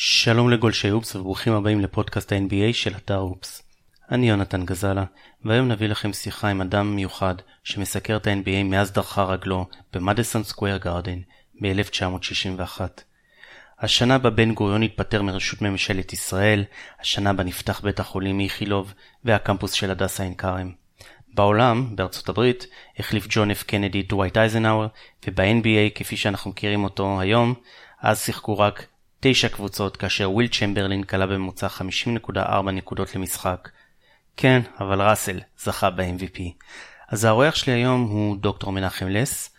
שלום לגולשי אופס וברוכים הבאים לפודקאסט ה-NBA של אתר אופס. אני יונתן גזלה, והיום נביא לכם שיחה עם אדם מיוחד שמסקר את ה-NBA מאז דרכה רגלו במדיסון סקוויר גארדן ב-1961. השנה בה בן גוריון התפטר מרשות ממשלת ישראל, השנה בה נפתח בית החולים איכילוב והקמפוס של הדסה עין כרם. בעולם, בארצות הברית, החליף ג'ון F. קנדי את דווייט אייזנהאואר, וב-NBA כפי שאנחנו מכירים אותו היום, אז שיחקו רק 9 קבוצות, כאשר ווילט צ'מברלין קלה בממוצע 50.4 נקודות למשחק. כן, אבל ראסל זכה ב-MVP. אז האורח שלי היום הוא דוקטור מנחם לס,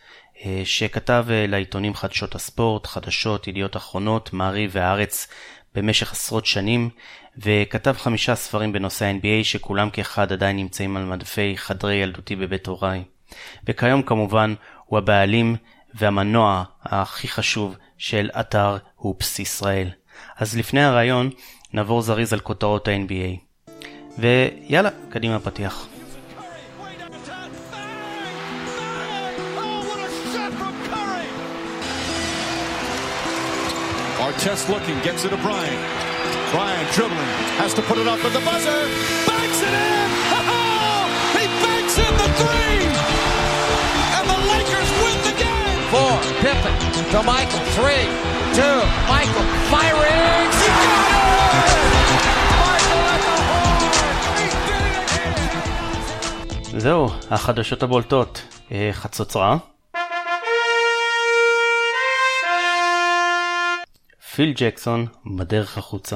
שכתב לעיתונים חדשות הספורט, חדשות, ידיעות אחרונות, מעריב והארץ במשך עשרות שנים, וכתב 5 ספרים בנושא NBA שכולם כאחד עדיין נמצאים על מדפי חדרי ילדותי בבית הוריי. וכיום כמובן הוא הבעלים והמנוע הכי חשוב של אתר הופס ישראל. אז לפני הרעיון נעבור זריז על כותרות ה-NBA. ויאללה, קדימה פתיח. Artest looking, gets it to Bryant. Bryant dribbling, has to put it up at the buzzer. Banks it in! Oh, he banks in the three! And the Lakers win the game! Four, Pippen to Michael, 3, 2, Michael firing! He got it! Michael at the horn! He did it! זהו, החדשות הבולטות. חצוצרה. פיל ג'קסון בדרך החוצה.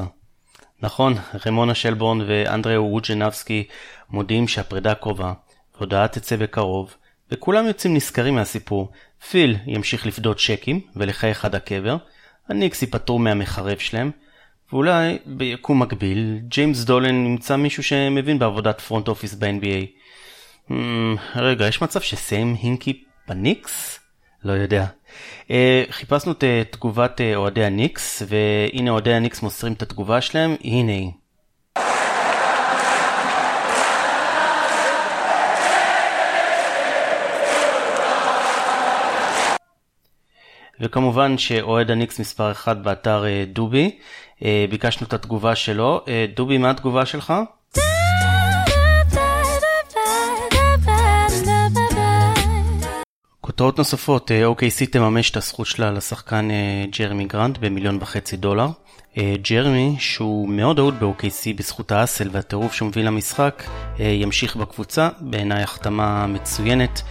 נכון, רמונה שלבורן ואנדרי ווג'נבסקי מודיעים שהפרידה קרובה, הודעה תצא בקרוב, וכולם יוצאים נזכרים מהסיפור. פיל ימשיך לפדות צ'קים ולחייך עד הקבר, הניקס ייפטרו מהמחרב שלהם, ואולי ביקום מקביל, ג'יימס דולן נמצא מישהו שמבין בעבודת פרונט אופיס ב-NBA. רגע, יש מצב שסיים הינקי בניקס? לא יודע. חיפשנו את תגובת אוהדי הניקס, והנה אוהדי הניקס מוסרים את התגובה שלהם, הנה היא. וכמובן שאוהד הניקס מספר 1 באתר דובי, ביקשנו את התגובה שלו. דובי, מה התגובה שלך? כותרות נוספות, OKC תממש את הזכות שלה לשחקן ג'רמי גרנט ב$1.5 מיליון. ג'רמי, שהוא מאוד אהוד ב-OKC בזכות האסל והטירוף שמוביל למשחק, ימשיך בקבוצה, בעיניי החתמה מצוינת.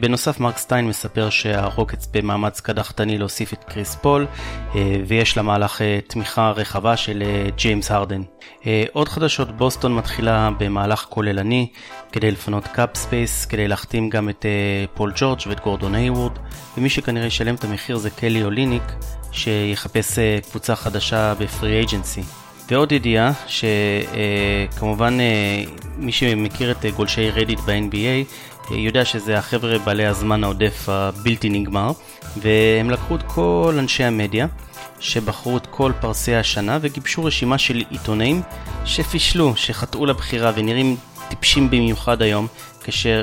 בנוסף, מרק סטיין מספר שהרוקטס במאמץ קדחתני להוסיף את קריס פול, ויש לה מהלך תמיכה רחבה של ג'יימס הרדן. עוד חדשות, בוסטון מתחילה במהלך כוללני כדי לפנות קאפ ספייס, כדי להחתים גם את פול ג'ורג' ואת גורדון היוורד, ומי שכנראה ישלם את המחיר זה קלי אוליניק, שיחפש קבוצה חדשה בפרי אייג'נסי. ועוד ידיעה שכמובן מי שמכיר את גולשי רדיט ב-NBA יודע שזה החבר'ה בעלי הזמן העודף הבלתי נגמר, והם לקחו את כל אנשי המדיה שבחרו את כל פרסי השנה וגיבשו רשימה של עיתונאים שפישלו, שחטאו לבחירה ונראים טיפשים במיוחד היום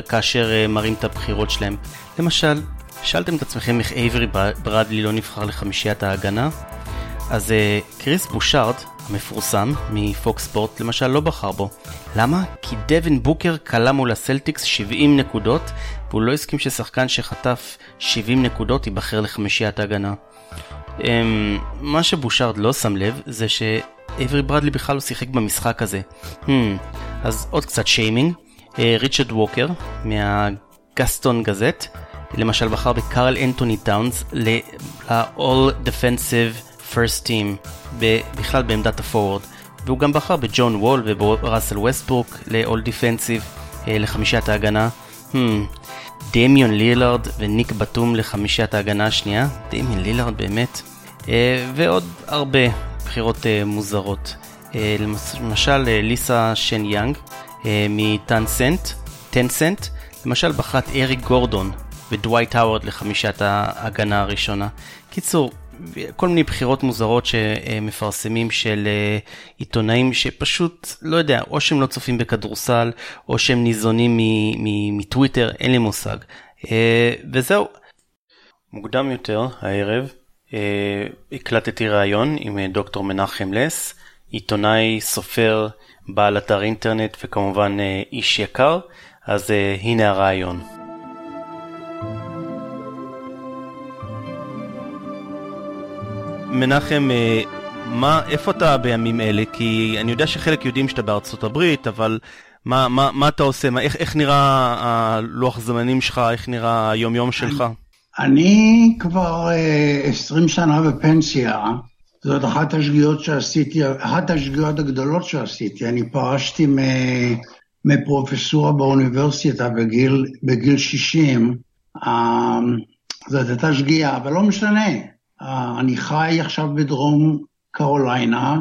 כאשר מראים את הבחירות שלהם. למשל, שאלתם את עצמכם איך אייברי ברדלי לא נבחר לחמישיית ההגנה? אז קריס בושארד המפורסם מפוקס ספורט למשל לא בחר בו. למה? כי דבן בוקר קלה מול הסלטיקס 70 נקודות, והוא לא הסכים ששחקן שחטף 70 נקודות ייבחר לחמישיית ההגנה. מה שבושארד לא שם לב זה שאיברי ברדלי בכלל לא שיחק במשחק הזה. אז עוד קצת שיימינג. ריצ'רד ווקר מהגסטון גזט למשל בחר בקרל אנטוני טאונס ל-All Defensive First Team, בכלל בעמדת הפורוורד, והוא גם בחר בג'ון וול ובראסל וסטברוק ל-All Defensive לחמישיית ההגנה. דמיון לילארד וניק בתום לחמישיית ההגנה השנייה. דמיון לילארד באמת. ועוד הרבה בחירות מוזרות. למשל ליסה שן יאנג מטנסנט למשל בחרה את אריק גורדון ודווייט האוורד לחמישיית ההגנה הראשונה. קיצור, כל מיני בחירות מוזרות שמפרסמים של עיתונאים שפשוט, לא יודע, או שהם לא צופים בכדורסל, או שהם ניזונים מטוויטר, אין לי מושג. וזהו. מוקדם יותר, הערב, הקלטתי רעיון עם דוקטור מנחם לס, עיתונאי, סופר, בעל אתר אינטרנט וכמובן איש יקר, אז הנה הרעיון. מנחם, איפה אתה בימים אלה? כי אני יודע שחלק יודעים שאתה בארצות הברית, אבל מה אתה עושה? איך נראה הלוח זמנים שלך? איך נראה היום יום שלך? אני כבר 20 שנה בפנסיה. זאת אחת השגיאות שעשיתי, אחת השגיאות הגדולות שעשיתי. אני פרשתי מפרופסורה באוניברסיטה בגיל 60. זאת הייתה שגיאה, אבל לא משנה. אני חי עכשיו בדרום קרוליינה,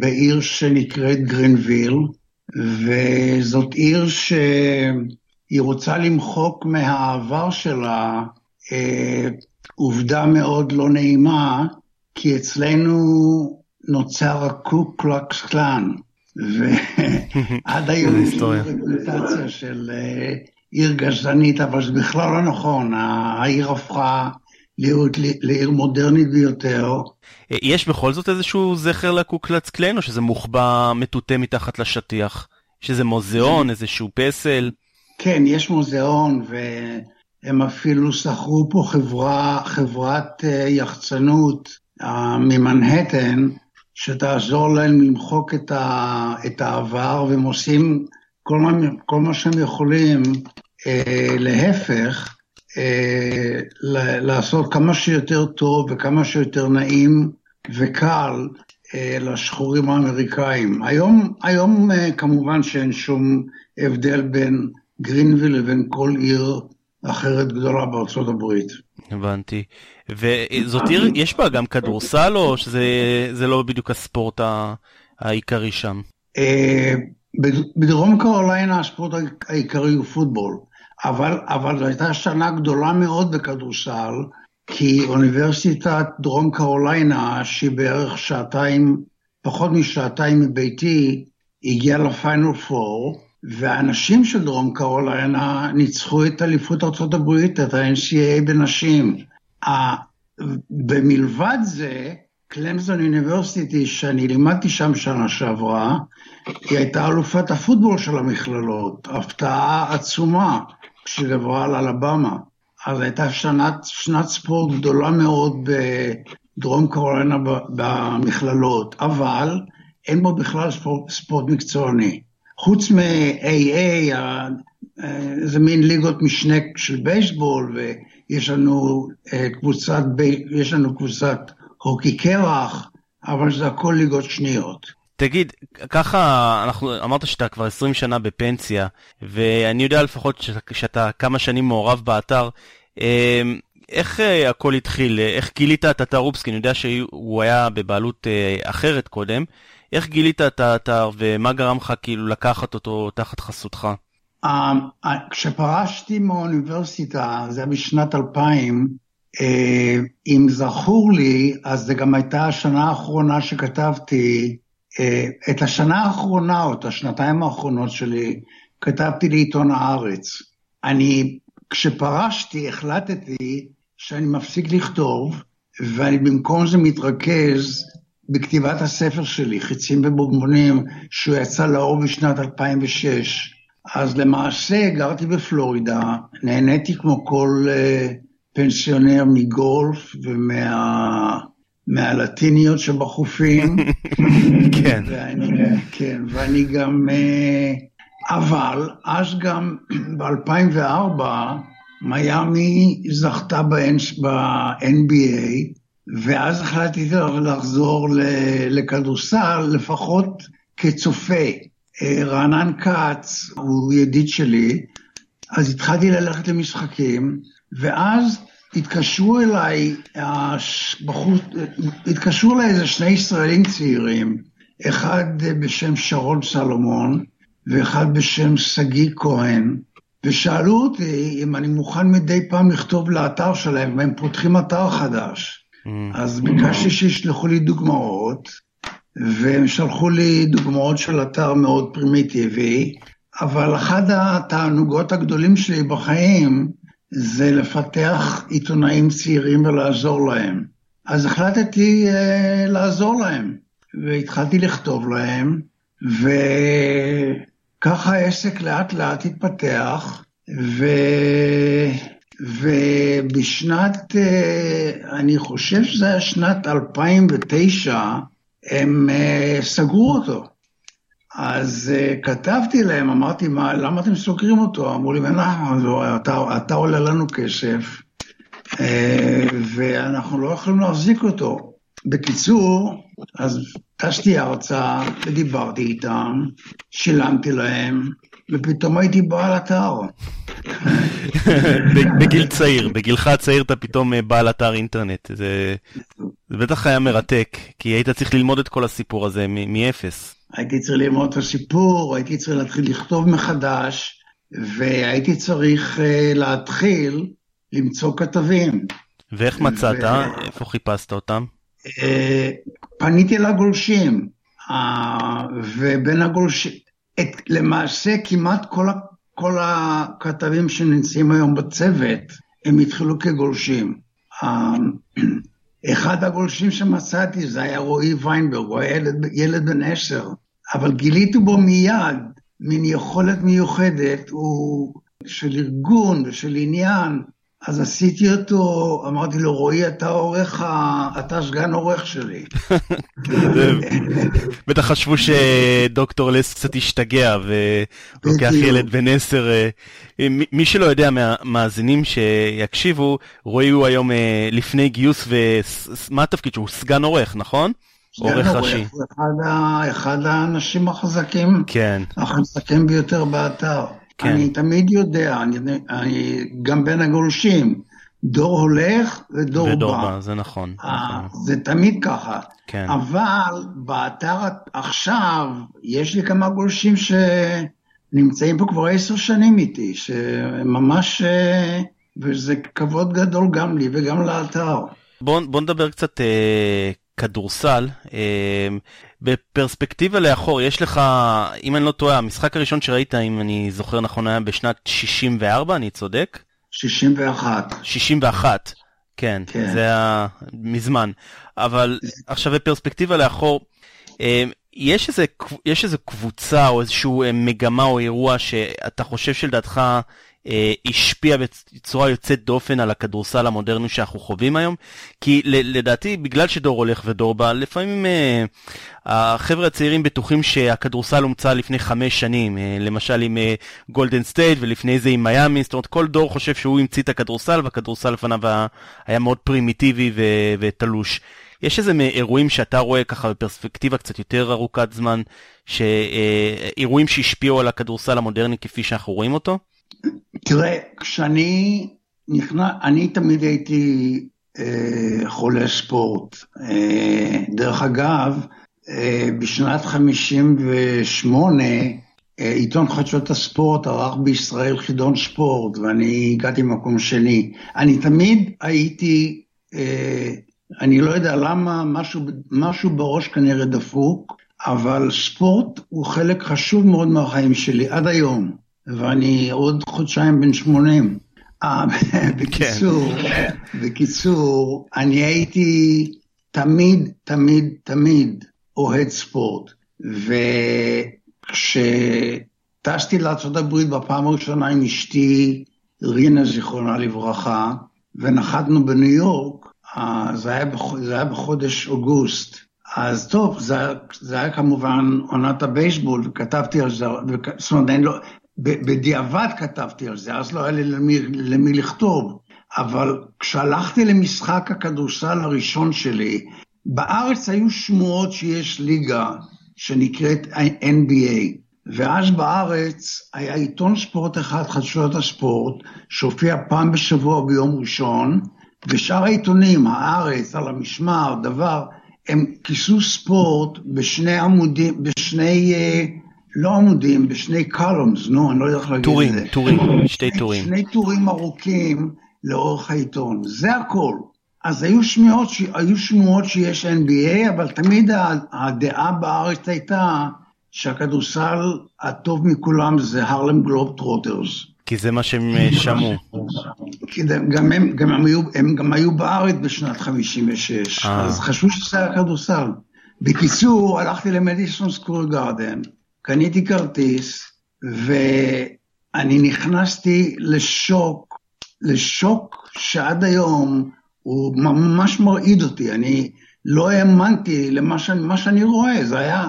בעיר שנקראת גרינוויל, וזאת עיר שהיא רוצה למחוק מהעבר שלה עובדה מאוד לא נעימה, כי אצלנו נוצר הקוקלוקס קלאן, ועד היום יש רפוטציה של עיר גזענית, אבל זה בכלל לא נכון, העיר הפכה לעיר מודרנית ביותר. יש בכל זאת איזשהו זכר לקוקלוקס קלאן, או שזה מוחבא מטוטה מתחת לשטיח? שזה מוזיאון, איזשהו פסל? כן, יש מוזיאון, והם אפילו שכרו פה חברת יחצנות, ממנהטן, שתעזור להם למחוק את העבר, והם עושים כל מה שהם יכולים, להפך, לעשות כמה שיותר טוב וכמה שיותר נעים וקל לשחורים האמריקאים. היום כמובן שאין שום הבדל בין גרינוויל לבין כל עיר אחרת גדולה בארצות הברית. הבנתי. וזאת עיר, יש בה גם כדורסל, או שזה לא בדיוק הספורט העיקרי שם? בדרום קרוליינה הספורט העיקרי הוא פוטבול, אבל הייתה שנה גדולה מאוד בכדורסל, כי אוניברסיטת דרום קרוליינה, שהיא בערך פחות משעתיים מביתי, הגיעה לפיינל פור, והאנשים של דרום קרוליינה ניצחו את אליפות ארצות הברית, את ה-NCAA בנשים. במלבד זה, קלמסון אוניברסיטי, שאני לימדתי שם שנה שעברה, היא הייתה אלופת הפוטבול של המכללות, הפתעה עצומה, כשגברה על אלבמה. אז הייתה שנת ספורט גדולה מאוד בדרום קרוליינה במכללות, אבל אין בו בכלל ספורט מקצועני. חוץ מ-AA, זה מין ליגות משנה של בייסבול, ויש לנו קבוצת הוקי קרח, אבל זה הכל ליגות שניות. תגיד, ככה, אמרת שאתה כבר 20 שנה בפנסיה, ואני יודע לפחות שאתה כמה שנים מעורב באתר, איך הכל התחיל? איך גילית את אתר אופס? אני יודע שהוא היה בבעלות אחרת קודם, איך גילית את האתר, ומה גרם לך כאילו לקחת אותו תחת חסותך? כשפרשתי מהאוניברסיטה, זה היה בשנת 2000, אם זכור לי, אז זה גם הייתה השנה האחרונה שכתבתי, את השנה האחרונה, או את השנתיים האחרונות שלי, כתבתי לעיתון הארץ. כשפרשתי, החלטתי שאני מפסיק לכתוב, ואני במקום זה מתרכז בכתיבת הספר שלי, חיצים ובוגמונים, שהוא יצא לאור בשנת 2006. אז למעשה גרתי בפלורידה, נהניתי כמו כל פנסיונר מגולף ומהלטיניות שבחופים. כן. כן, ואני גם, אבל אז גם ב-2004, מיאמי זכתה ב-NBA, ואז החלטתי לחזור לכדורסל, לפחות כצופה. רענן כץ הוא ידיד שלי, אז התחלתי ללכת למשחקים, ואז התקשרו אליי איזה שני ישראלים צעירים, אחד בשם שרון סלומון, ואחד בשם סגי כהן, ושאלו אותי אם אני מוכן מדי פעם לכתוב לאתר שלהם, והם פותחים אתר חדש. אז ביקשתי שישלחו לי דוגמאות, והם שלחו לי דוגמאות של אתר מאוד פרימיטיבי, אבל אחד התענוגות הגדולים שלי בחיים, זה לפתח עיתונאים צעירים ולעזור להם. אז החלטתי לעזור להם, והתחלתי לכתוב להם, וככה העסק לאט לאט התפתח, ובשנת, אני חושב שזה היה שנת 2009, הם סגרו אותו. אז כתבתי להם, אמרתי, מה, למה אתם סוגרים אותו? אמרו לי, אתה עולה לנו כסף, ואנחנו לא יכולים להחזיק אותו. בקיצור, אז טסתי ארצה ודיברתי איתם, שילמתי להם, ופתאום הייתי בעל אתר. בגיל צעיר, בגילך הצעיר אתה פתאום בעל אתר אינטרנט. זה בטח היה מרתק, כי היית צריך ללמוד את כל הסיפור הזה מאפס. הייתי צריך ללמוד את הסיפור, הייתי צריך להתחיל לכתוב מחדש, והייתי צריך להתחיל למצוא כתבים. ואיך מצאת? איפה חיפשת אותם? פניתי לגולשים, ובין הגולשים, למעשה כמעט כל הכתבים שנמצאים היום בצוות, הם התחילו כגולשים. אחד הגולשים שמצאתי זה היה רועי ויינברג, הוא היה ילד בן 10, אבל גיליתי בו מיד מין יכולת מיוחדת, הוא של ארגון ושל עניין, אז עשיתי אותו, אמרתי לו, רועי, אתה סגן עורך שלי. בטח חשבו שדוקטור לס קצת השתגע, ולוקח ילד בן 10. מי שלא יודע מהמאזינים שיקשיבו, רועי הוא היום לפני גיוס, ומה התפקיד שהוא? סגן עורך, נכון? סגן עורך, הוא אחד האנשים החזקים ביותר באתר. כן. אני תמיד יודע, אני גם בין הגולשים, דור הולך ודור בא. זה נכון. זה תמיד ככה. כן. אבל באתר עכשיו, יש לי כמה גולשים שנמצאים פה כבר 10 שנים איתי, שממש, וזה כבוד גדול גם לי וגם לאתר. בוא נדבר קצת כדורסל. בפרספקטיבה לאחור, יש לך, אם אני לא טועה, המשחק הראשון שראית, אם אני זוכר נכון, היה בשנת 64, אני צודק? 61. 61, כן, כן. זה היה מזמן. אבל עכשיו בפרספקטיבה לאחור, יש איזו קבוצה או איזשהו מגמה או אירוע שאתה חושב שלדעתך השפיע בצורה יוצאת דופן על הכדורסל המודרני שאנחנו חווים היום, כי לדעתי בגלל שדור הולך ודור בא, לפעמים החבר'ה הצעירים בטוחים שהכדורסל הומצא לפני 5 שנים, למשל עם גולדן סטייט ולפני זה עם מייאמי, זאת אומרת כל דור חושב שהוא המציא את הכדורסל והכדורסל לפניו היה מאוד פרימיטיבי ותלוש. יש איזה אירועים שאתה רואה ככה בפרספקטיבה קצת יותר ארוכת זמן, אירועים שהשפיעו על הכדורסל המודרני כפי שאנחנו רואים אותו? תראה, כשאני נכנס, אני תמיד הייתי חולה ספורט. דרך אגב, בשנת 58, עיתון חדשות הספורט ערך בישראל חידון ספורט, ואני הגעתי למקום שני. אני תמיד הייתי, אני לא יודע למה, משהו בראש כנראה דפוק, אבל ספורט הוא חלק חשוב מאוד מהחיים שלי, עד היום. ואני עוד חודשיים בן 80. בקיצור, אני הייתי תמיד אוהד ספורט. וכשטסתי לארצות הברית בפעם הראשונה עם אשתי, רינה זיכרונה לברכה, ונחתנו בניו יורק, זה היה בחודש אוגוסט. אז טוב, זה היה כמובן עונת הבייסבול, וכתבתי על זה, זאת אומרת, אני לא... בדיעבד כתבתי על זה, אז לא היה לי למי לכתוב, אבל כשהלכתי למשחק הכדורסל הראשון שלי, בארץ היו שמועות שיש ליגה שנקראת NBA, ואז בארץ היה עיתון ספורט אחד, חדשות הספורט, שהופיע פעם בשבוע ביום ראשון, ושאר העיתונים, הארץ, על המשמר, דבר, הם כיסו ספורט בשני קולומס, אני לא יודע איך להגיד את זה. שני טורים. שני טורים ארוכים לאורך העיתון, זה הכל. אז היו שמועות שיש NBA, אבל תמיד הדעה בארץ הייתה שהכדורסל הטוב מכולם זה הרלם גלובטרוטרס. כי זה מה שהם שמעו. כי הם גם היו בארץ בשנת 56, אז חשבו שזה היה כדורסל. בקיצור, הלכתי למדיסון סקול גארדן, קניתי כרטיס, ואני נכנסתי לשוק שעד היום הוא ממש מרעיד אותי, אני לא האמנתי למה שאני רואה, זה היה,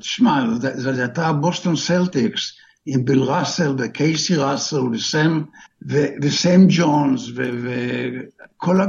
תשמע, זה הייתה בוסטון סלטיקס, עם ביל ראסל וקייסי ראסל וסם ג'ונס וכל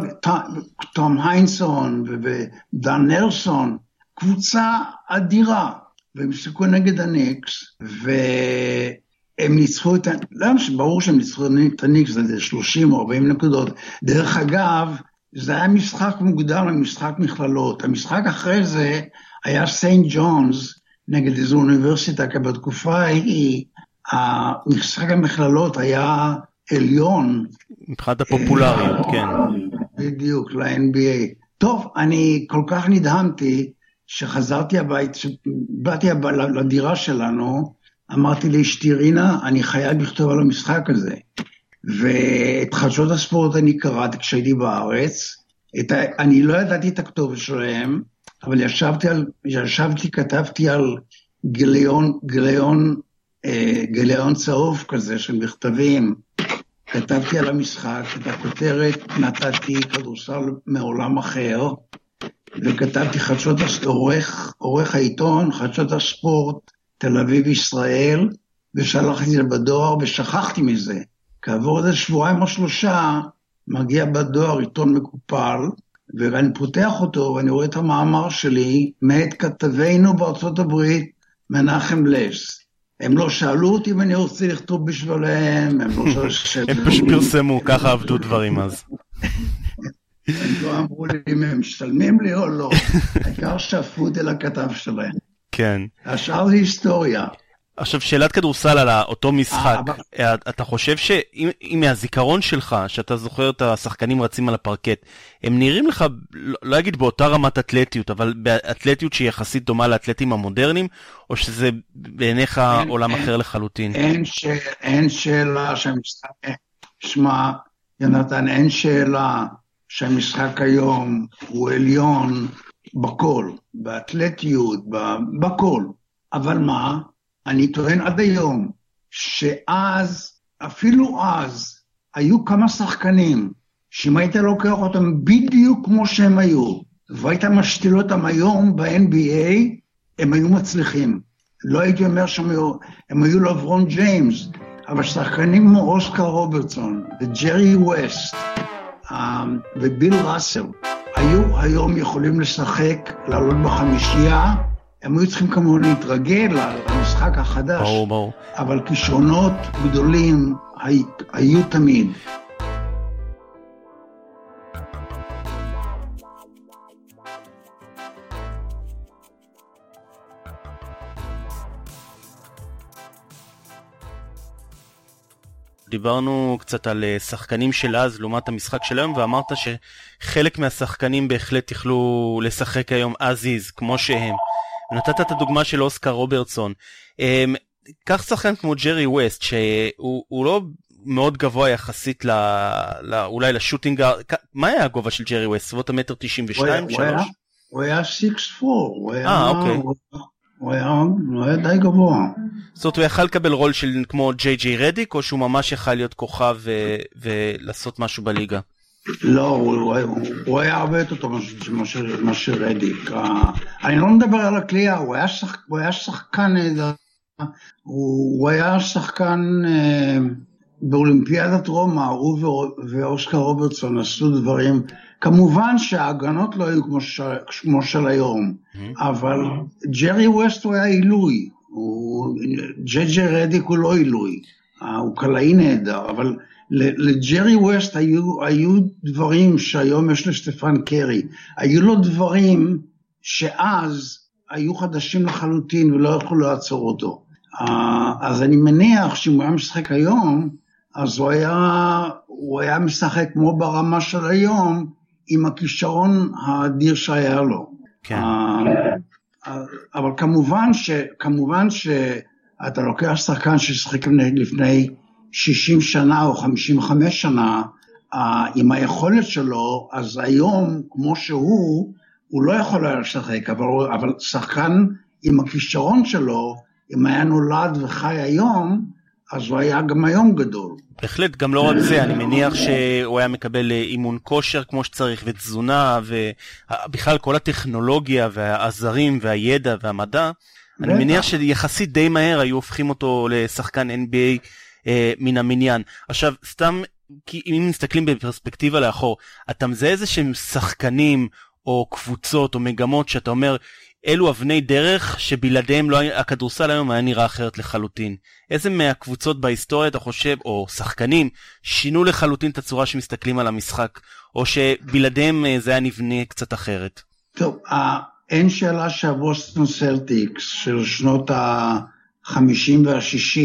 טום היינסון ודן נלסון, קבוצה אדירה, והם שיחקו נגד הניקס, והם ניצחו את הניקס, ברור שהם ניצחו את הניקס, זה 30 או 40 נקודות, דרך אגב, זה היה משחק מוגדר למשחק מכללות, המשחק אחרי זה היה סיינט ג'ונס, נגד איזו אוניברסיטה, כי בתקופה ההיא, המשחק המכללות היה עליון. מבחינת הפופולריות, כן. בדיוק, ל-NBA. טוב, אני כל כך נדהמתי, שחזרתי הבית, באתי לדירה שלנו, אמרתי לאשתי רינה, אני חייב לכתוב על המשחק הזה. ואת חדשות הספורט אני קראתי כשהייתי בארץ, אני לא ידעתי את הכתובת שלהם, אבל ישבתי, כתבתי על גיליון צהוב כזה של מכתבים, כתבתי על המשחק, את הכותרת נתתי כדורסל מעולם אחר, וכתבתי עורך העיתון, חדשות הספורט, תל אביב ישראל, ושלחתי זה בדואר ושכחתי מזה. כעבור איזה שבועיים או 3, מגיע בדואר עיתון מקופל, ואני פותח אותו, ואני רואה את המאמר שלי, מאת כתבנו בארצות הברית, מנחם לס. הם לא שאלו אותי אם אני רוצה לכתוב בשבילם, הם לא שאלו... הם פשוט פרסמו, ככה עבדו דברים אז. הם לא אמרו לי אם הם משתלמים לי או לא, העיקר שאפו אותי לכתב שלהם. כן. השאר זה היסטוריה. עכשיו, שאלת כדורסל על אותו משחק, אתה חושב שאם מהזיכרון שלך, שאתה זוכר את השחקנים רצים על הפרקט, הם נראים לך, לא אגיד באותה רמת אתלטיות, אבל באתלטיות שהיא יחסית דומה לאתלטים המודרניים, או שזה בעיניך עולם אחר לחלוטין? אין שאלה שהמשחק... שמע, יונתן, אין שאלה שהמשחק היום הוא עליון בכל, באתלטיות, בכל. אבל מה? אני טוען עד היום, שאז, אפילו אז, היו כמה שחקנים, שאם היית לוקח אותם בדיוק כמו שהם היו, והיית משתיל אותם היום ב-NBA, הם היו מצליחים. לא הייתי אומר שהם היו לברון ג'יימס, אבל שחקנים כמו אוסקר רוברטסון, וג'רי ווסט, וביל ראסל, היו היום יכולים לשחק, לעלות בחמישייה, הם היו צריכים כמובן להתרגל למשחק החדש, ברור. אבל כישרונות גדולים היו תמיד. דיברנו קצת על שחקנים של אז לעומת המשחק של היום, ואמרת שחלק מהשחקנים בהחלט יכלו לשחק היום אז כמו שהם. נתת את הדוגמה של אוסקר רוברטסון, כך שחקן כמו ג'רי ווסט, שהוא לא מאוד גבוה יחסית אולי לשוטינג, מה היה הגובה של ג'רי ווסט? סביבות המטר 92, 3? הוא היה 6'4, הוא היה די גבוה. זאת אומרת, הוא יכל לקבל רול כמו ג'יי ג'יי רדיק, או שהוא ממש יכל להיות כוכב ולעשות משהו בליגה? לא, הוא היה הרבה יותר טוב מאשר רדיק. אני לא מדבר על הקליעה, הוא היה שחקן נהדר, הוא היה שחקן באולימפיאדת רומא, הוא ואוסקר רוברטסון עשו דברים, כמובן שההגנות לא היו כמו של היום, אבל ג'רי ווסט הוא היה עילוי, ג'י רדיק הוא לא עילוי, הוא קלעי נהדר, אבל... לג'רי ווסט היו דברים שהיום יש לסטפן קרי, היו לו דברים שאז היו חדשים לחלוטין ולא יכולו לעצור אותו. אז אני מניח שאם הוא היה משחק היום, אז הוא היה משחק כמו ברמה של היום, עם הכישרון האדיר שהיה לו. כן. אבל כמובן שאתה לוקח שחקן ששחק לפני 60 שנה או 55 שנה, עם היכולת שלו, אז היום, כמו שהוא, הוא לא יכול היה לשחק, אבל שחקן עם הכישרון שלו, אם היה נולד וחי היום, אז הוא היה גם היום גדול. בהחלט, גם לא רק זה, אני מניח שהוא היה מקבל אימון כושר כמו שצריך, ותזונה, ובכלל כל הטכנולוגיה, והעזרים, והידע, והמדע, אני מניח שיחסית די מהר היו הופכים אותו לשחקן NBA מן המניין. עכשיו, סתם, כי אם מסתכלים בפרספקטיבה לאחור, אתה מזהה איזה שהם שחקנים, או קבוצות, או מגמות, שאתה אומר, אלו אבני דרך שבלעדיהם לא הכדורסל היום היה נראה אחרת לחלוטין. איזה מהקבוצות בהיסטוריה אתה חושב, או שחקנים, שינו לחלוטין את הצורה שמסתכלים על המשחק, או שבלעדיהם זה היה נבנה קצת אחרת? טוב, אין שאלה שהבוסטון סלטיקס של שנות ה-50 וה-60,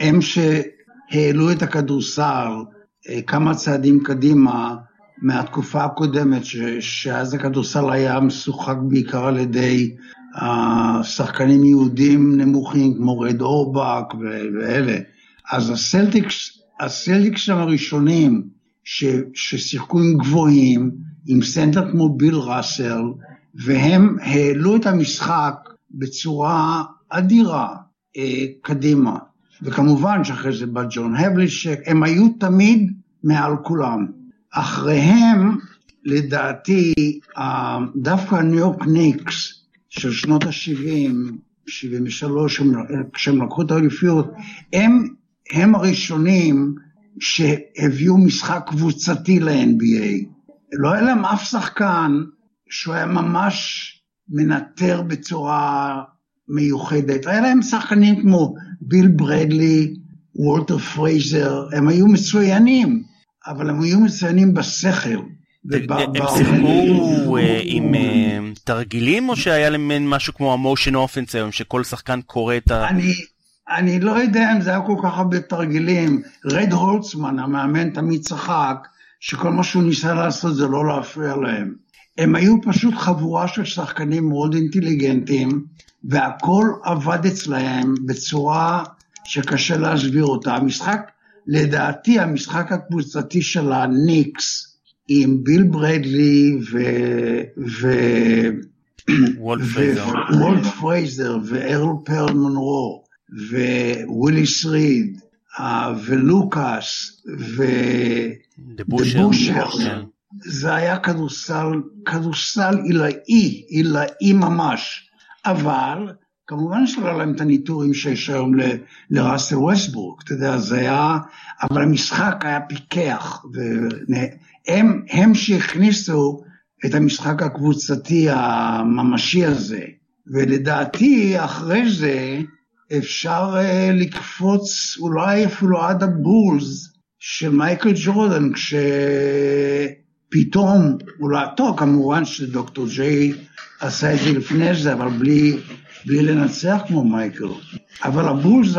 הם שהעלו את הכדורסל כמה צעדים קדימה, מהתקופה הקודמת, שאז הכדורסל היה משוחק בעיקר על ידי שחקנים יהודים נמוכים, כמו רד אורבק ואלה. אז הסלטיקסים הראשונים, ששיחקו עם גבוהים, עם סנטר כמו ביל ראסל, והם העלו את המשחק בצורה אדירה, קדימה. וכמובן שאחרי זה בא ג'ון הבלישק, הם היו תמיד מעל כולם. אחריהם, לדעתי, דווקא הניו יורק ניקס של שנות ה-70, 73, כשהם לקחו את האליפיות, הם הראשונים שהביאו משחק קבוצתי ל-NBA. לא היה להם אף שחקן שהוא היה ממש מנטר בצורה מיוחדת. היה להם שחקנים כמו ביל ברדלי, וולטר פרייזר, הם היו מצוינים. אבל הם היו מציינים בשכל. הם שיחקו עם תרגילים, או שהיה להם משהו כמו המושן אופנס היום, שכל שחקן קורא את ה... אני לא יודע אם זה היה כל כך הרבה תרגילים. רד הולצמן, המאמן, תמיד צחק, שכל מה שהוא ניסה לעשות זה לא להפריע להם. הם היו פשוט חבורה של שחקנים מאוד אינטליגנטים, והכל עבד אצלהם בצורה שקשה להסביר אותה. המשחק... לדעתי המשחק הקבוצתי של הניקס עם ביל ברדלי וולט פרייזר וארל פרל מונרו וויליס ריד ולוקאס ובושארד, זה היה כדורסל עילאי ממש, אבל כמובן שלא להם את הניטורים שיש היום לראסל וסטברוק, אתה יודע, זה היה, אבל המשחק היה פיקח, והם שהכניסו את המשחק הקבוצתי הממשי הזה, ולדעתי אחרי זה אפשר לקפוץ אולי אפילו עד הבולס של מייקל ג'ורדן, כשפתאום, אולי טוב, כמובן שדוקטור ג'יי עשה את זה לפני זה, אבל בלי לנצח כמו מייקל, אבל הבולס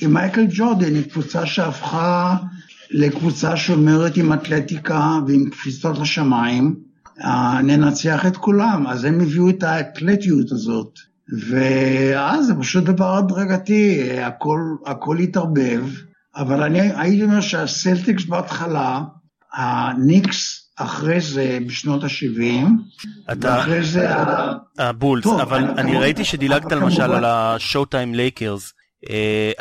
עם מייקל ג'ורדן היא קבוצה שהפכה לקבוצה שומרת עם אתלטיקה ועם קפיצות לשמיים, ננצח את כולם, אז הם הביאו את האתלטיות הזאת, ואז זה פשוט דבר הדרגתי, הכל התערבב, אבל אני הייתי אומר שהסלטיקס בהתחלה, הניקס, אחרי זה בשנות ה-70, ואחרי זה... הבולס, אבל אני ראיתי שדילגת למשל על השואו-טיים לייקרס,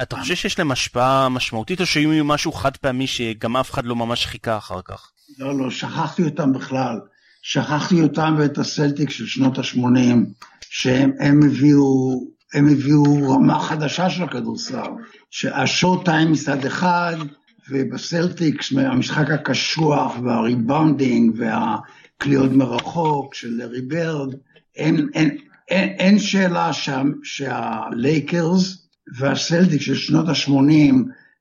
אתה חושב שיש להם השפעה משמעותית, או שיהיו משהו חד פעמי שגם אף אחד לא ממש חיכה אחר כך? לא, שכחתי אותם בכלל, שכחתי אותם ואת הסלטיק של שנות ה-80, שהם הביאו רמה חדשה של הכדורסל, שהשואו-טיים מצד אחד, ובסלטיקס המשחק הקשוח והריבאונדינג והקליעות מרחוק של לארי בירד, אין שאלה שהלייקרס והסלטיקס של שנות ה-80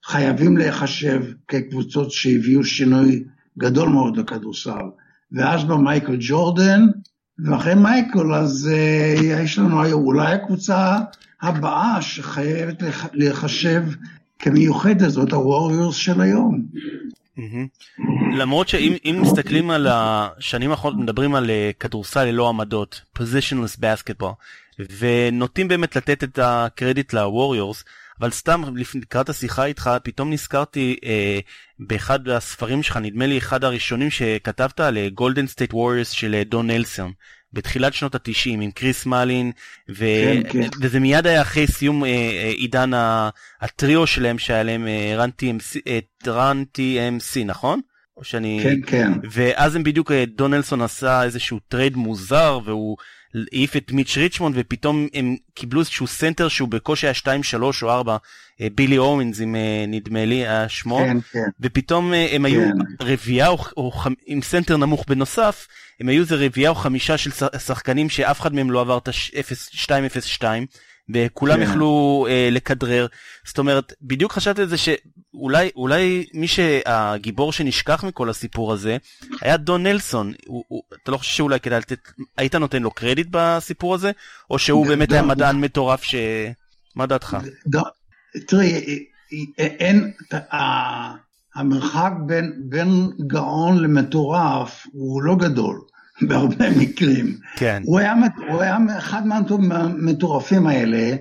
חייבים להיחשב כקבוצות שהביאו שינוי גדול מאוד לכדורסל. ואז בא מייקל ג'ורדן, ואחרי מייקל אז יש לנו היום אולי הקבוצה הבאה שחייבת להיחשב כמיוחד הזאת, הווריורס של היום. למרות שאם מסתכלים על השנים האחרונות, מדברים על כדורסל ללא עמדות, positionless basketball, ונוטים באמת לתת את הקרדיט לווריורס, אבל סתם לקראת השיחה איתך, פתאום נזכרתי באחד הספרים שלך, נדמה לי אחד הראשונים שכתבת על גולדן סטייט ווריורס של דון נלסון, בתחילת שנות ה-90, עם קריס מלין, וזה מיד היה אחרי סיום עידן הטריו שלהם, שהיה להם רן TMC, נכון? כן, כן. ואז הם בדיוק, דון נלסון עשה איזשהו טרייד מוזר, והוא העיף את מיץ' ריצ'מונד, ופתאום הם קיבלו איזשהו סנטר, שהוא בקושי היה 2, 3 או 4, בילי אורמינס, אם נדמה לי, השמו, כן, כן. ופתאום הם היו רביעה, או עם סנטר נמוך בנוסף, הם היו זה רביעה או חמישה של שחקנים, שאף אחד מהם לא עבר את ה-0-2-0-2, וכולם יכלו לקדרר, זאת אומרת, בדיוק חשבתי את זה שאולי מי שהגיבור שנשכח מכל הסיפור הזה, היה דון נלסון, אתה לא חושב שאולי כדאי לתת, היית נותן לו קרדיט בסיפור הזה, או שהוא באמת היה מדען מטורף ש... מה דעתך? תראי, אין, המרחק בין גאון למטורף הוא לא גדול, בהרבה מקרים. כן. הוא היה אחד מהמטורפים האלה.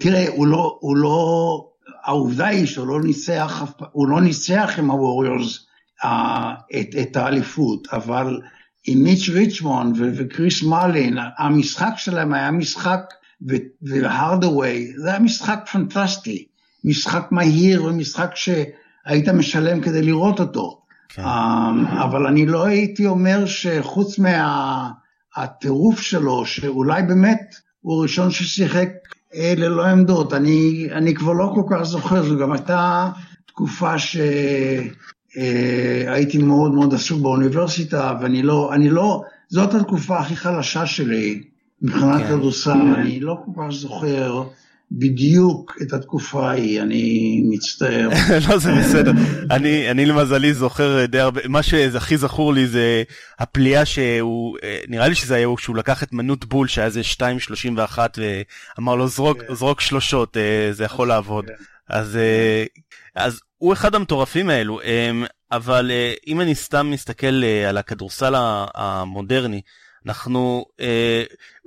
תראה, הוא לא, העובדה היא שהוא לא ניסח עם הווריורס את האליפות, אבל עם מיץ' ריצ'מונד וקריס מלין, המשחק שלהם היה משחק, והרדווי, זה היה משחק פנטסטי, משחק מהיר ומשחק שהיית משלם כדי לראות אותו. אבל אני לא הייתי אומר שחוץ מהטירוף שלו, שאולי באמת הוא הראשון ששיחק ללא עמדות, אני כבר לא כל כך זוכר, זו גם הייתה תקופה שהייתי מאוד מאוד עסוק באוניברסיטה, ואני לא, זאת התקופה הכי חלשה שלי, מבחינת הדוסה, אני לא כל כך זוכר בדיוק את התקופה ההיא, אני מצטער. לא, זה בסדר. אני למזלי זוכר די הרבה, מה שהכי זכור לי זה הפליאה שהוא, נראה לי שזה היה שהוא לקח את מנות בול, שהיה זה 2.31 ואמר לו זרוק שלושות, זה יכול לעבוד. אז הוא אחד המטורפים האלו, אבל אם אני סתם מסתכל על הכדורסל המודרני, אנחנו...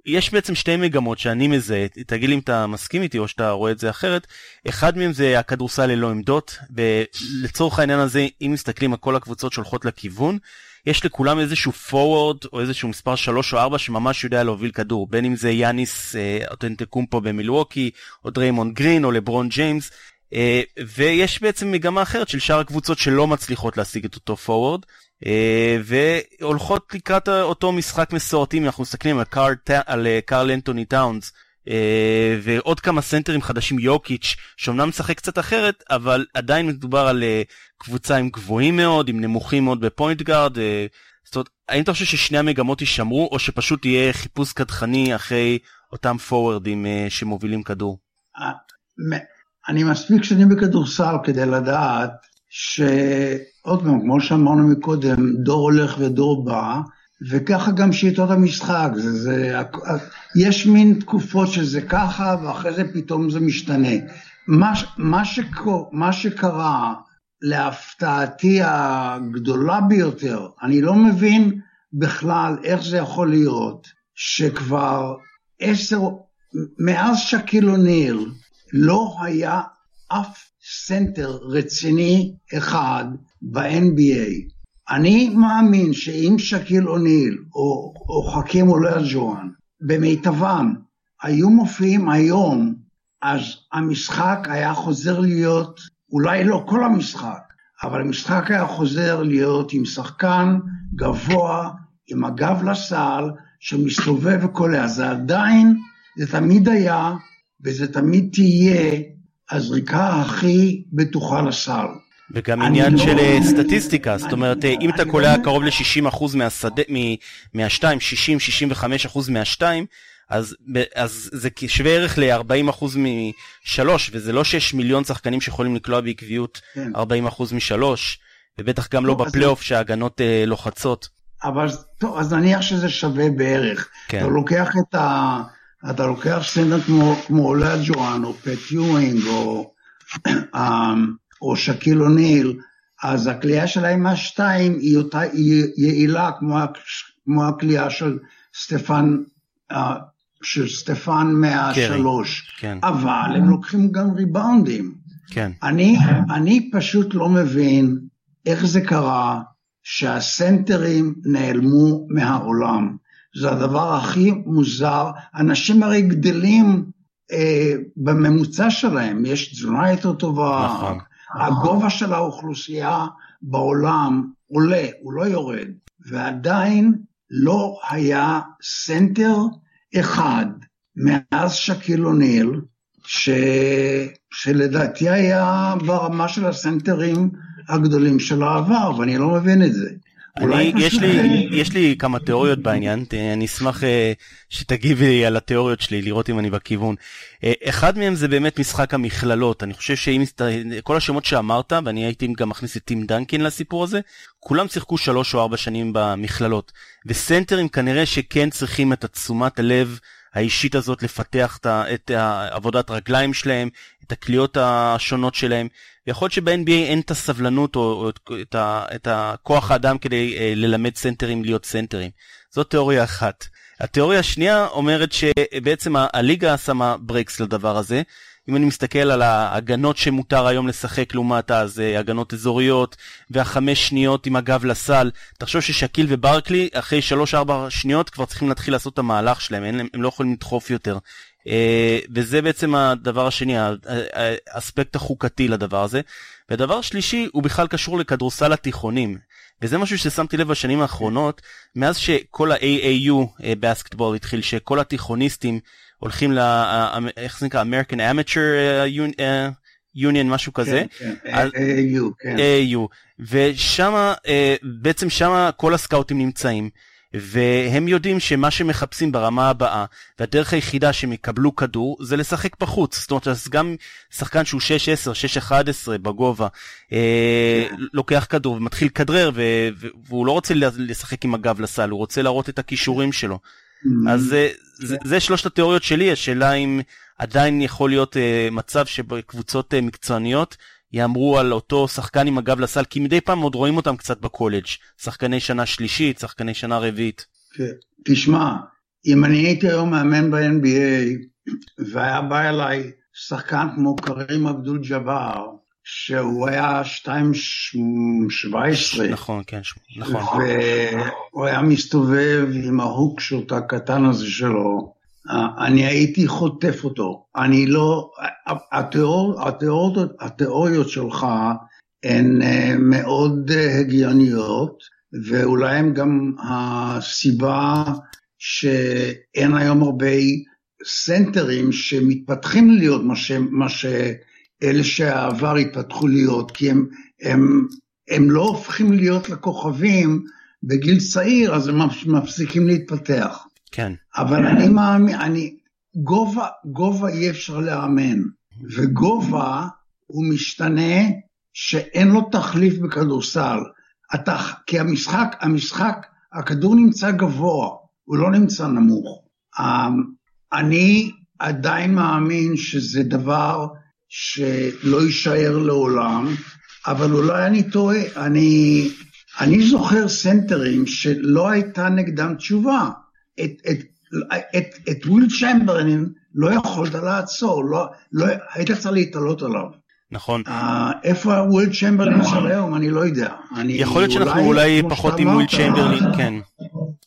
יש בעצם שתי מגמות שאני מזהה, תגיד לי אם אתה מסכים איתי או שאתה רואה את זה אחרת, אחד מהם זה הכדורסל ללא עמדות, ולצורך העניין הזה, אם מסתכלים על כל הקבוצות שהולכות לכיוון, יש לכולם איזשהו פורוורד או איזשהו מספר 3 או 4 שממש יודע להוביל כדור, בין אם זה יאניס אנטטוקומפו במילווקי, או דריימונד גרין, או לברון ג'יימס, ויש בעצם מגמה אחרת של שאר הקבוצות שלא מצליחות להשיג את אותו פורוורד, והולכות לקראת אותו משחק מסורתי, אנחנו מסתכלים על קארל אנטוני טאונס, ועוד כמה סנטרים חדשים, יוקיץ' שאומנם משחק קצת אחרת, אבל עדיין מדובר על קבוצה עם גבוהים מאוד, עם נמוכים מאוד בפוינט גארד, זאת אומרת, האם אתה חושב ששני המגמות יישמרו, או שפשוט יהיה חיפוש קדחני אחרי אותם פורורדים שמובילים כדור? אני מספיק שאני בכדורסל כדי לדעת, שעוד פעם, כמו שאמרנו מקודם, דור הולך ודור בא, וככה גם שיטות המשחק, יש מין תקופות שזה ככה, ואחרי זה פתאום זה משתנה. מה שקרה להפתעתי הגדולה ביותר, אני לא מבין בכלל איך זה יכול להיות, שכבר 10, מאז שקיל אוניל, לא היה אף סנטר רציני אחד ב-NBA. אני מאמין שאם שקיל אוניל או חכים אולרג'ואן במיטבם היו מופיעים היום, אז המשחק היה חוזר להיות, אולי לא כל המשחק, אבל המשחק היה חוזר להיות עם שחקן גבוה, עם הגב לסל, שמסתובב וכולה. זה עדיין, זה תמיד היה, וזה תמיד תהיה הזריקה הכי בטוחה לסל. וגם עניין של סטטיסטיקה, זאת אומרת, אם אתה קולע קרוב ל-60% מהשדה, מה-2, 60-65% מה-2, אז זה שווה ערך ל-40% מ-3, וזה לא שיש מיליון שחקנים שיכולים לקלוע בעקביות 40% מ-3, ובטח גם לא בפלייאוף שההגנות לוחצות. אבל טוב, אז נניח שזה שווה בערך. אתה לוקח את ה... אתה לוקח סנטר כמו אולג'ואן או פט יואינג או שקיל אוניל, אז הקליעה שלהם מהשתיים היא אותה יעילה כמו הקליעה של סטפן של סטפן 103, כן. אבל הם לוקחים גם ריבאונדים. כן. אני פשוט לא מבין איך זה קרה שהסנטרים נעלמו מהעולם. זה הדבר הכי מוזר. אנשים הרי גדלים בממוצע שלהם, יש תזונה יותר טובה, נכון. הגובה של האוכלוסייה בעולם עולה, הוא לא יורד, ועדיין לא היה סנטר אחד מאז שקיל אוניל, שלדעתי היה ברמה של הסנטרים הגדולים של העבר, ואני לא מבין את זה. יש לי כמה תיאוריות בעניין, אני אשמח שתגיבי על התיאוריות שלי, לראות אם אני בכיוון. אחד מהם זה באמת משחק המכללות, אני חושב שאם כל השמות שאמרת, ואני הייתי גם מכניס את טים דנקין לסיפור הזה, כולם שיחקו 3 או 4 שנים במכללות, וסנטרים כנראה שכן צריכים את תשומת הלב האישית הזאת לפתח את עבודת הרגליים שלהם, את הקליעות השונות שלהם, ויכול להיות שב-NBA אין את הסבלנות או את הכוח האדם כדי ללמד סנטרים להיות סנטרים. זו תיאוריה אחת. התיאוריה השנייה אומרת שבעצם הליגה שמה ברקס לדבר הזה. אם אני מסתכל על ההגנות שמותר היום לשחק לעומת אז, הגנות אזוריות, וה5 שניות עם הגב לסל, תחשוב ששקיל וברקלי אחרי 3-4 שניות כבר צריכים להתחיל לעשות את המהלך שלהם, הם לא יכולים לדחוף יותר. וזה בעצם הדבר השני, האספקט החוקתי לדבר הזה. והדבר השלישי הוא בכלל קשור לכדורסל התיכונים, וזה משהו ששמתי לב בשנים האחרונות, מאז שכל ה-AAU באסקטבול התחיל, שכל התיכוניסטים הולכים איך זה נקרא, American Amateur Union, משהו כזה. AAU. ושמה, בעצם שמה כל הסקאוטים נמצאים, והם יודעים שמה שמחפשים ברמה הבאה, והדרך היחידה שהם יקבלו כדור, זה לשחק בחוץ. זאת אומרת, אז גם שחקן שהוא 6-10, 6-11 בגובה, לוקח כדור ומתחיל כדרר, והוא לא רוצה לשחק עם הגב לסל, הוא רוצה להראות את הכישורים שלו. אז זה 3 התיאוריות שלי, השאלה אם עדיין יכול להיות מצב שבקבוצות מקצועניות יאמרו על אותו שחקן עם הגב לסל, כי מדי פעם עוד רואים אותם קצת בקולג', שחקני שנה שלישית, שחקני שנה רביעית. תשמע, אם אני הייתי היום מאמן ב-NBA, והיה בא אליי שחקן כמו קרים אבדול ג'באר, שהוא היה 2.17. נכון, כן, נכון. והוא היה מסתובב עם ההוק שאותה קטן הזה שלו, אני הייתי חוטף אותו. אני לא, התיאוריות שלך הן מאוד הגיוניות, ואולי הן גם הסיבה שאין היום הרבה סנטרים שמתפתחים להיות מה שאלה שהעבר התפתחו להיות, כי הם לא הופכים להיות לכוכבים בגיל צעיר, אז הם מפסיקים להתפתח. כן. אבל אני מאמין, גובה אי אפשר לאמן, וגובה הוא משתנה שאין לו תחליף בכדורסל, כי המשחק, הכדור נמצא גבוה, הוא לא נמצא נמוך. אני עדיין מאמין שזה דבר שלא יישאר לעולם, אבל אולי אני טועה, אני זוכר סנטרים שלא הייתה נגדם תשובה, את ווילט צ'מברלין לא יכולת לעצור, היית צריך להתעלות עליו. נכון. איפה ווילט צ'מברלין של היום, אני לא יודע. יכול להיות שאנחנו אולי פחות עם ווילט צ'מברלין, כן.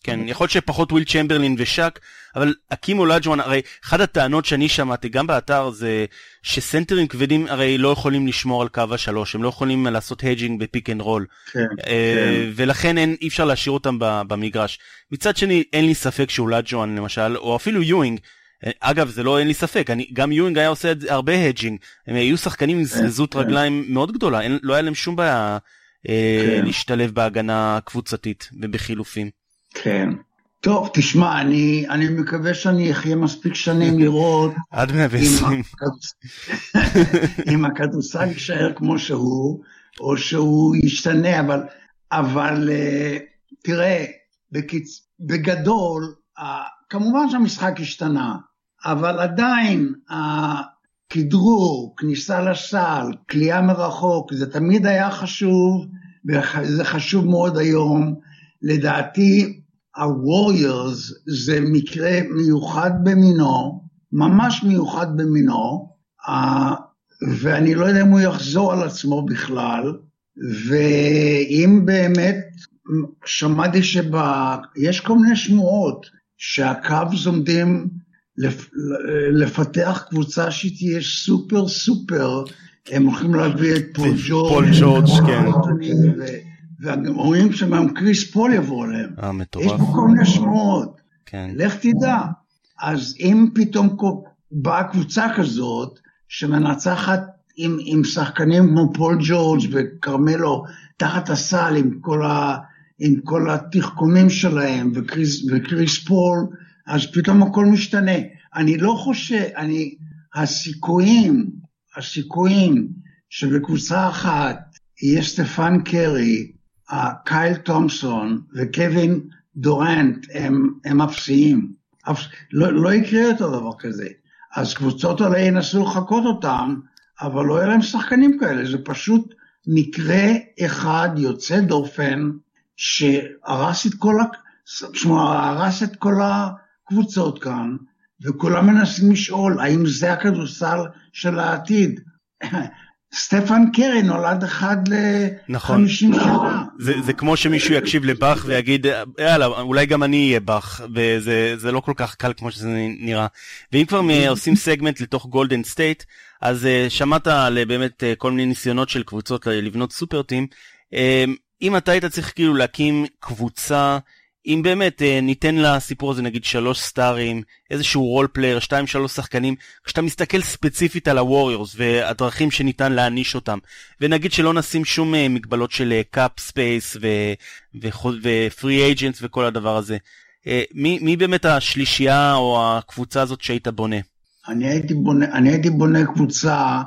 כן, יכול להיות שפחות ווילט צ'מברלין ושק, אבל הקים אולג'ואן, הרי אחד הטענות שאני שמעתי גם באתר זה שסנטרים כבדים הרי לא יכולים לשמור על קו השלוש, הם לא יכולים לעשות הג'ינג בפיק אנד רול, ולכן אי אפשר להשאיר אותם במגרש. מצד שני, אין לי ספק שאולג'ואן למשל, או אפילו יואינג, אגב זה לא אין לי ספק, גם יואינג היה עושה הרבה הג'ינג, הם היו שחקנים עם זזות רגליים מאוד גדולה, לא היה להם שום בעיה להשתלב בהגנה קבוצתית ובחילופים. כן. טוב, תשמע, אני מקווה שאני אחיה מספיק שנים לראות עד 120 אם הכדורסל יישאר כמו שהוא או שהוא ישתנה, אבל תראה, בגדול כמובן שהמשחק השתנה, אבל עדיין הכדרור, כניסה לסל, קליעה מרחוק, זה תמיד היה חשוב, וזה חשוב מאוד היום. לדעתי הווריורס זה מקרה מיוחד במינו, ממש מיוחד במינו, ואני לא יודע אם הוא יחזור על עצמו בכלל, ואם באמת, שמעתי שיש כל מיני שמועות, שהקאבס עומדים לפתח קבוצה שתהיה סופר סופר, הם הולכים להביא את פול ג'ורג' כן. והגמורים שמם קריס פול יבוא עליהם. יש פה כל מיני שמועות. כן. לך תדע. אז אם פתאום באה קבוצה כזאת, שמנצחת עם שחקנים כמו פול ג'ורג' וקרמלו, תחת הסל עם כל התחכומים שלהם, וקריס פול, אז פתאום הכל משתנה. אני לא חושב, הסיכויים שבקבוצה אחת יהיה סטפן קרי, קייל תומסון וקווין דורנט הם אפסיים. לא יקרה אותו דבר כזה. אז קבוצות עליי ינסו לחכות אותם, אבל לא יהיה להם שחקנים כאלה. זה פשוט מקרה אחד יוצא דופן שהרס את כל הקבוצות כאן, וכולם מנסים לשאול, האם זה הכדורסל של העתיד? סטפן קרי נולד אחד ל-50 שנה. זה כמו שמישהו יקשיב לבח ויגיד, יאללה, אולי גם אני אהיה בח, וזה לא כל כך קל כמו שזה נראה. ואם כבר עושים סגמנט לתוך גולדן סטייט, אז שמעת על באמת כל מיני ניסיונות של קבוצות לבנות סופרטים. אם אתה היית צריך כאילו להקים קבוצה, אם באמת ניתן לסיפור הזה נגיד 3 סטארים, איזשהו רול פלייר, 2-3 שחקנים, כשאתה מסתכל ספציפית על הווריורס והדרכים שניתן להניש אותם, ונגיד שלא נשים שום מגבלות של קאפ ספייס ופרי אייג'נס וכל הדבר הזה, מי באמת השלישייה או הקבוצה הזאת שהיית בונה? אני הייתי בונה קבוצה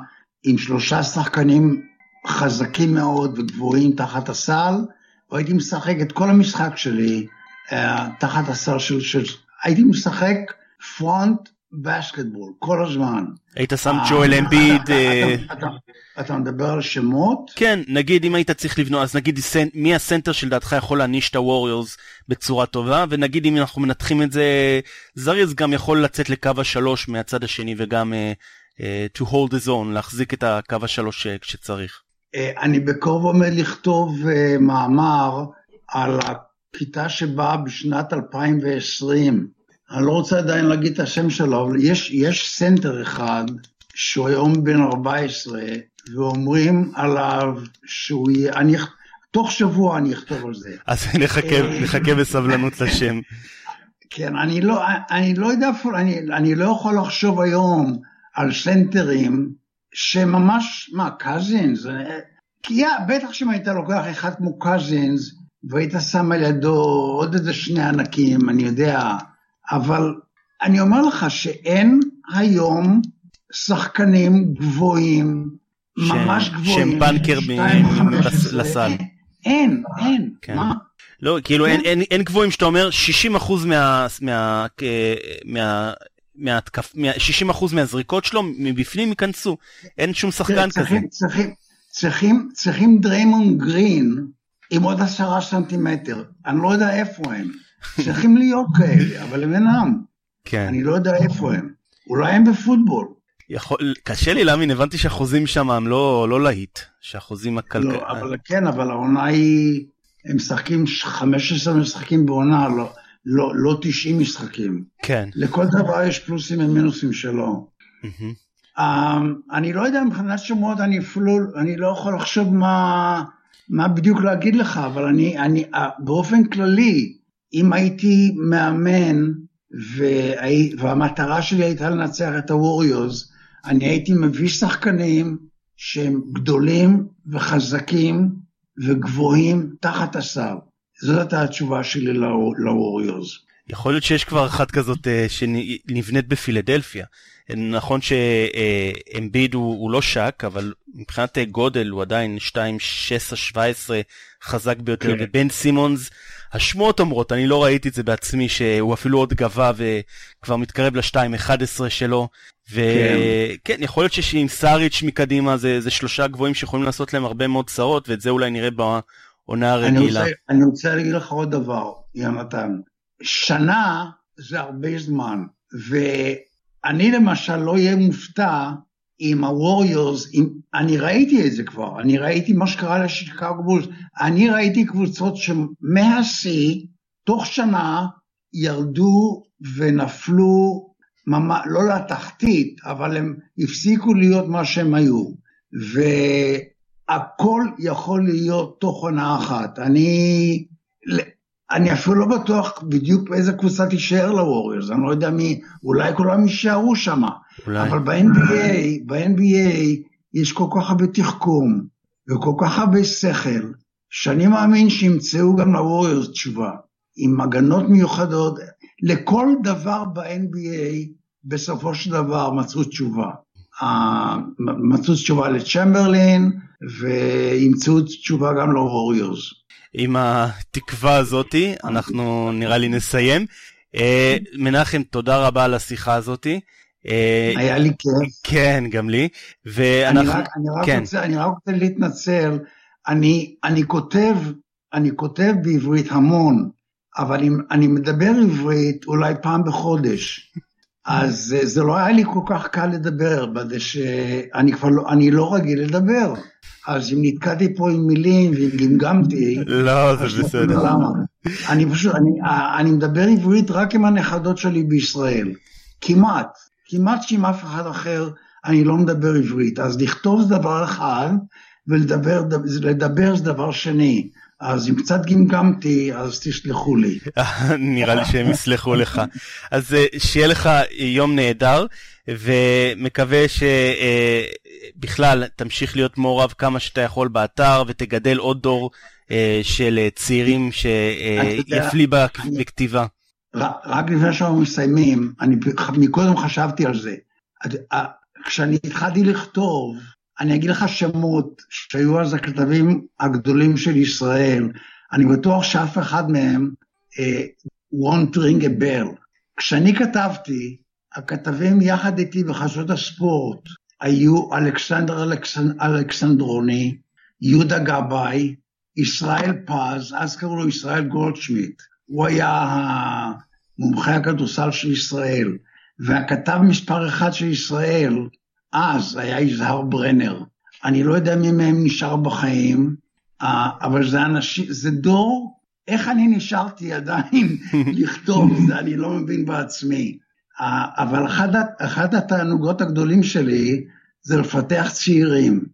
עם 3 שחקנים חזקים מאוד וגבוהים תחת הסל, והייתי משחק את כל המשחק שלי תחת הסל של... הייתי משחק פרונט בסקטבול, כל הזמן. היית שם ג'ואל אמביד... אתה מדבר על שמות? כן, נגיד אם היית צריך לבנות, אז נגיד מי הסנטר של דעתך יכול להניש את הווריורס בצורה טובה, ונגיד אם אנחנו מנתחים את זה, זריז גם יכול לצאת לקו ה3 מהצד השני, וגם to hold the zone, להחזיק את הקו ה3 כשצריך. אני בקרוב עומד לכתוב מאמר על הכיתה שבאה בשנת 2020. אני לא רוצה עדיין להגיד את השם שלו, אבל יש סנטר אחד, שהוא היום בן 14, ואומרים עליו שהוא יהיה, תוך שבוע אני אכתוב על זה. אז נחכה בסבלנות לשם. כן, אני לא יודע, אני לא יכול לחשוב היום על סנטרים, שממש, מה, קזינס? כי בטח שאם היית לוקח אחד כמו קזינס, והיית שם על ידו עוד איזה 2 ענקים, אני יודע, אבל אני אומר לך שאין היום שחקנים גבוהים, ממש גבוהים. שהם בנקר לסל. אין, כן. מה? לא, כאילו אין, אין, אין גבוהים שאתה אומר 60% מההתקף, 60% מהזריקות שלו מבפנים יכנסו, אין שום שחקן כזה. צריכים דריימונד גרין עם עוד 10 סנטימטר, אני לא יודע איפה הם, צריכים להיות כאלה, אבל הם אינם, אני לא יודע איפה הם, אולי הם בפוטבול. קשה לי להאמין, הבנתי שהחוזים שם הם לא להיט, שהחוזים הכלכליים. כן, אבל העונה היא, הם משחקים 15 משחקים בעונה, לא. לא 90 משחקים. כן. לכל דבר יש פלוסים ומינוסים שלו. אני לא יודע, מבחינת שמות, אני לא יכול לחשוב מה בדיוק להגיד לך, אבל אני באופן כללי, אם הייתי מאמן, והמטרה שלי הייתה לנצח את הווריורס, אני הייתי מביא שחקנים שהם גדולים וחזקים וגבוהים תחת הסל. זאת התשובה שלי לווריורס. יכול להיות שיש כבר אחת כזאת שנבנית בפילדלפיה. נכון שאמביד הוא לא שק, אבל מבחינת גודל הוא עדיין 2-16-17 חזק ביותר. ובן סימונס, השמועות אומרות, אני לא ראיתי את זה בעצמי, שהוא אפילו עוד גבה וכבר מתקרב ל-2-11 שלו. וכן, יכול להיות שעם סאריץ' מקדימה זה 3 גבוהים שיכולים לעשות להם הרבה מאוד צרות, ואת זה אולי נראה בעונה רגילה. אני רוצה להגיד לך עוד דבר, יונתן, שנה זה הרבה זמן, ואני למשל לא יהיה מופתע עם הווריורס, אני ראיתי את זה כבר, אני ראיתי מה שקרה לשיקגו בולס, אני ראיתי קבוצות שמהשיא, תוך שנה ירדו ונפלו, לא לתחתית, אבל הם הפסיקו להיות מה שהם היו, והכל יכול להיות תוך עונה אחת, אני אפילו לא בטוח בדיוק איזה קבוצה תישאר לווריורס, אני לא יודע מי, אולי כולם יישארו שם, אבל ב-NBA יש כל כך הרבה תחכום, וכל כך הרבה שכל, שאני מאמין שימצאו גם לווריורס תשובה, עם הגנות מיוחדות, לכל דבר ב-NBA בסופו של דבר מצאו תשובה, מצאו תשובה לצ'מברלין, וימצאו תשובה גם לווריורס. עם התקווה הזאת, אנחנו נראה לי נסיים. מנחם, תודה רבה על השיחה הזאת. היה לי כיף. כן, גם לי. אני רק רוצה להתנצל, אני כותב בעברית המון, אבל אני מדבר עברית אולי פעם בחודש, אז זה לא היה לי כל כך קל לדבר, אני לא רגיל לדבר. אז אם נתקעתי פה עם מילים וגמגמתי, לא, זה בסדר. אני מדבר עברית רק עם הנכדות שלי בישראל. כמעט שעם אף אחד אחר אני לא מדבר עברית. אז לכתוב זה דבר אחד, ולדבר זה דבר שני. אז אם קצת גמגמתי, אז תשלחו לי. נראה לי שהם יסלחו לך. אז שיהיה לך יום נהדר, ומקווה שבכלל תמשיך להיות מעורב כמה שאתה יכול באתר, ותגדל עוד דור של צעירים שיפלי בכתיבה. רק לפני שאנחנו מסיימים, אני מקודם חשבתי על זה. כשאני התחלתי לכתוב, אני אגיד לך שמות שהיו אז הכתבים הגדולים של ישראל, אני בטוח שאף אחד מהם won't ring a bell. כשאני כתבתי, הכתבים יחד איתי בחדשות הספורט, היו אלכסנדרוני, יהודה גבאי, ישראל פז, אז קראו לו ישראל גולדשמיט, הוא היה מומחה הכדורסל של ישראל, והכתב מספר אחד של ישראל, אז היה יזהר ברנר. אני לא יודע מי מהם נשאר בחיים, אבל זה דור, איך אני נשארתי עדיין לכתוב, זה אני לא מבין בעצמי. אבל אחד התענוגות הגדולים שלי, זה לפתח צעירים.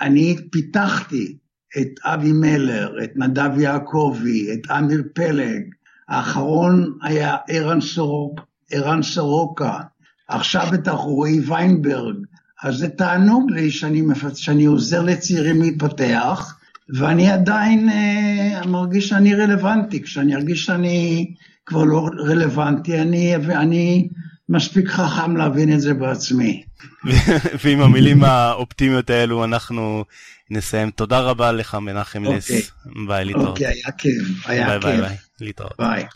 אני פיתחתי את אבי מלר, את נדב יעקבי, את אמיר פלג, האחרון היה ערן סורוקה, עכשיו את אחורי ויינברג, אז זה תענוג לי שאני עוזר לצעירים להתפתח, ואני עדיין מרגיש שאני רלוונטי, כשאני ארגיש שאני כבר לא רלוונטי, אני מספיק חכם להבין את זה בעצמי. ועם המילים האופטימיות האלו אנחנו נסיים. תודה רבה לך מנחם לס. ביי, להתראות. אוקיי, היה כיף. ביי, להתראות. ביי.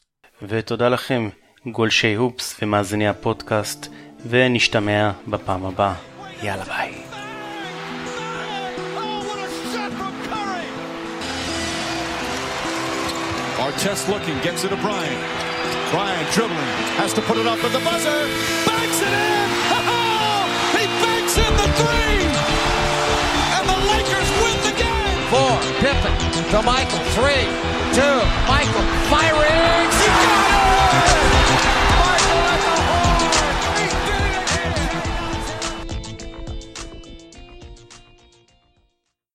ותודה לכם. גולשי הופס ומאזיני הפודקאסט, ונשתמע בפעם הבאה. יאללה ביי. Artest looking, gets it to Bryant. Bryant dribbling, has to put it up at the buzzer. Banks it in! Oh, he banks in the three! And the Lakers win the game! Four, Pippen to Michael, 3, 2, Michael, firing!